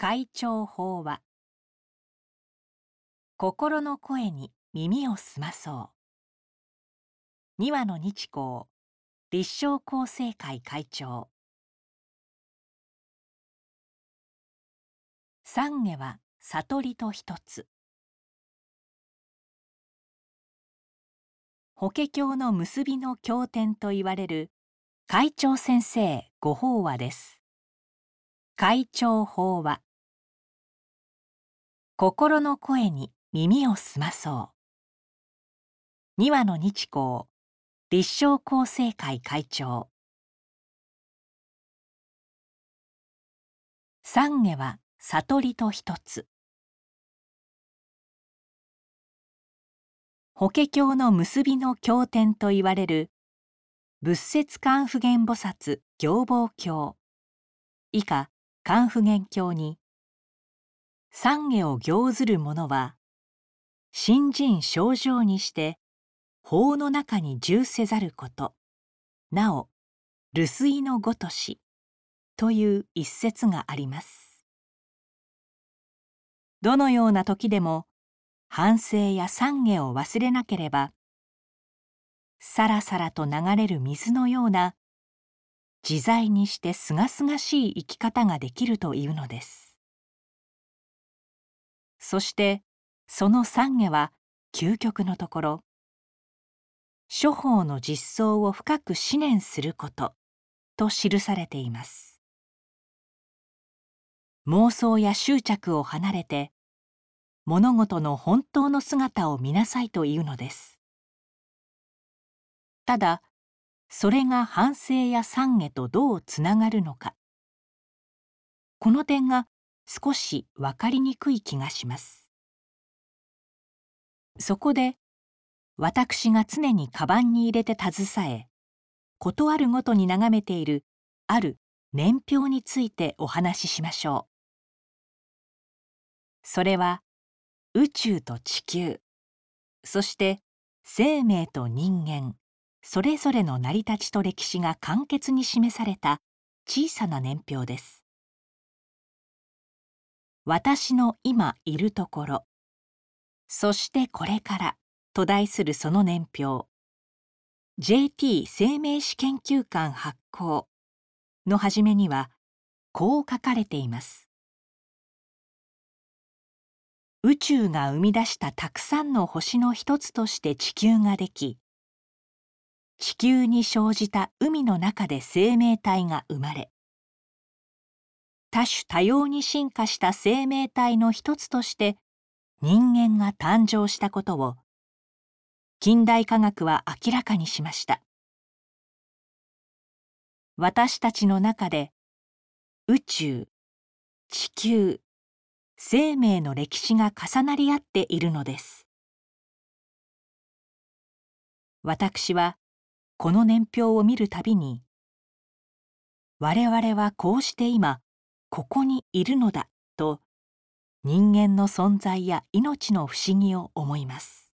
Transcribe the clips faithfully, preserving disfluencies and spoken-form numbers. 会長法話。心の声に耳を澄まそう。にわの日光、立正厚生会会長。三下は悟りと一つ。法華経の結びの経典といわれる会長先生御法話です。会長法話。心の声に耳を澄まそう。にわの日光、立正厚生会会長。三下は悟りと一つ。法華経の結びの経典といわれる仏説観普賢菩薩行法経、以下観普賢経に、三下を行ずる者は、信心正常にして、法の中に従せざること、なお、流水のごとし、という一節があります。どのような時でも、反省や三下を忘れなければ、さらさらと流れる水のような、自在にしてすがすがしい生き方ができるというのです。そしてその三下は究極のところ、諸法の実相を深く思念することと記されています。妄想や執着を離れて、物事の本当の姿を見なさいというのです。ただ、それが反省や三下とどうつながるのか。この点が少しわかりにくい気がします。そこで、私が常にカバンに入れて携え、ことあるごとに眺めているある年表についてお話ししましょう。それは、宇宙と地球、そして生命と人間、それぞれの成り立ちと歴史が簡潔に示された小さな年表です。私の今いるところ、そしてこれからと題するその年表、ジェーティー 生命史研究館発行の初めにはこう書かれています。宇宙が生み出したたくさんの星の一つとして地球ができ、地球に生じた海の中で生命体が生まれ、多種多様に進化した生命体の一つとして人間が誕生したことを近代科学は明らかにしました。私たちの中で宇宙、地球、生命の歴史が重なり合っているのです。私はこの年表を見るたびに、我々はこうして今、ここにいるのだと人間の存在や命の不思議を思います。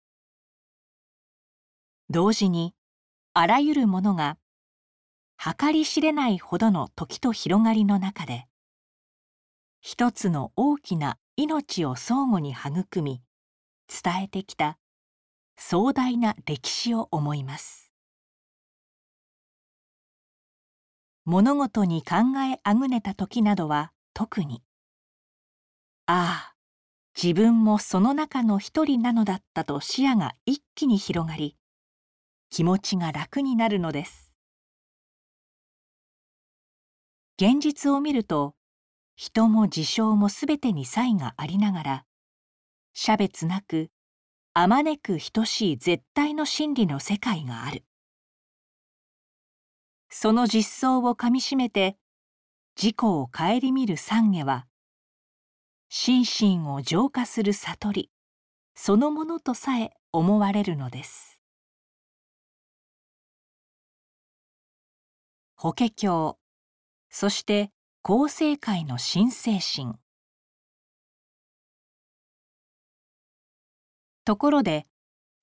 同時にあらゆるものが計り知れないほどの時と広がりの中で一つの大きな命を相互に育み伝えてきた壮大な歴史を思います。物事に考えあぐねた時などは特に、ああ、自分もその中の一人なのだったと視野が一気に広がり、気持ちが楽になるのです。現実を見ると、人も事象もすべてに差異がありながら、差別なく、あまねく等しい絶対の真理の世界がある。その実相をかみしめて自己を顧みる三下は、心身を浄化する悟りそのものとさえ思われるのです。法華経、そして厚生会の新精神。ところで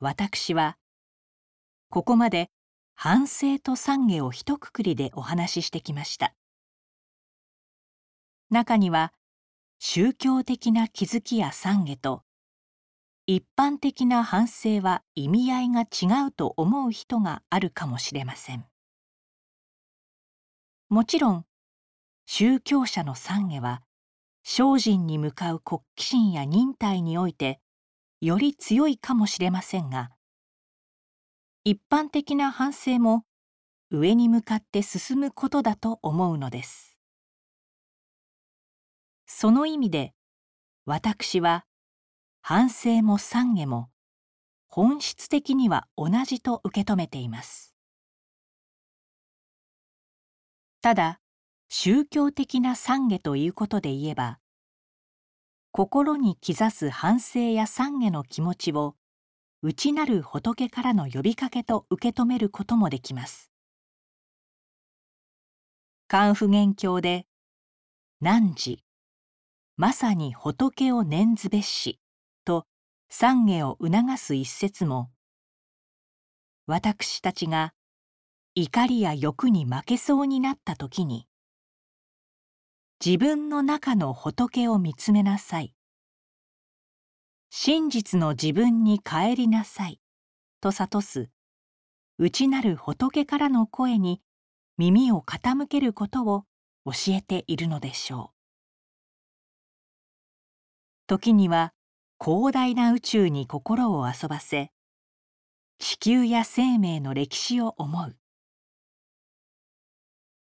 私はここまで反省と三下を一括りでお話ししてきました。中には宗教的な気づきや懺悔と一般的な反省は意味合いが違うと思う人があるかもしれません。もちろん宗教者の懺悔は精進に向かう好奇心や忍耐においてより強いかもしれませんが、一般的な反省も上に向かって進むことだと思うのです。その意味で私は反省も懺悔も本質的には同じと受け止めています。ただ宗教的な懺悔ということで言えば、心に刻す反省や懺悔の気持ちを内なる仏からの呼びかけと受け止めることもできます。観普賢経で「汝まさに仏を念ずべし」と懺悔を促す一節も、私たちが怒りや欲に負けそうになった時に、自分の中の仏を見つめなさい、真実の自分に帰りなさいと諭す内なる仏からの声に耳を傾けることを教えているのでしょう。時には広大な宇宙に心を遊ばせ、地球や生命の歴史を思う。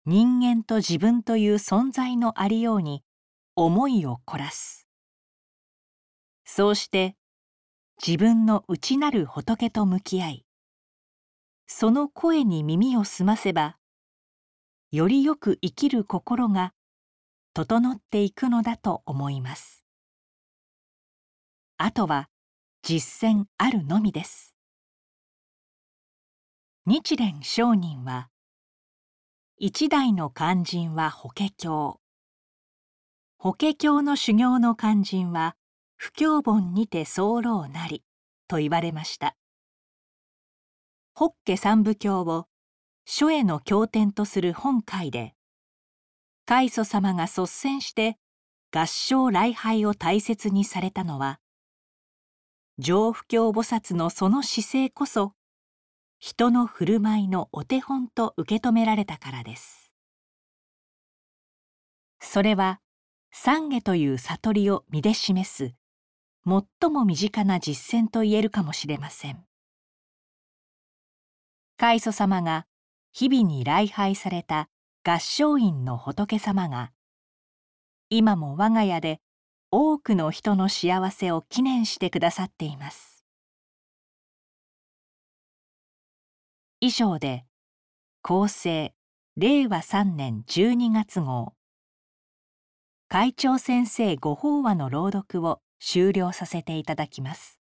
人間と自分という存在のありように思いを凝らす。そうして自分の内なる仏と向き合い、その声に耳を澄ませば、よりよく生きる心が整っていくのだと思います。あとは実践あるのみです。日蓮聖人は、一代の勧進は法華経、法華経の修行の勧進は不協本にて候なりと言われました。法華三部経を書への経典とする本会で、開祖様が率先して合掌礼拝を大切にされたのは、常不軽菩薩のその姿勢こそ人の振る舞いのお手本と受け止められたからです。それは懺悔という悟りを身で示す最も身近な実践と言えるかもしれません。開祖様が日々に礼拝された合掌院の仏様が、今も我が家で多くの人の幸せを祈念してくださっています。以上で、厚生れいわさんねんじゅうにがつ号、会長先生ご法話の朗読を終了させていただきます。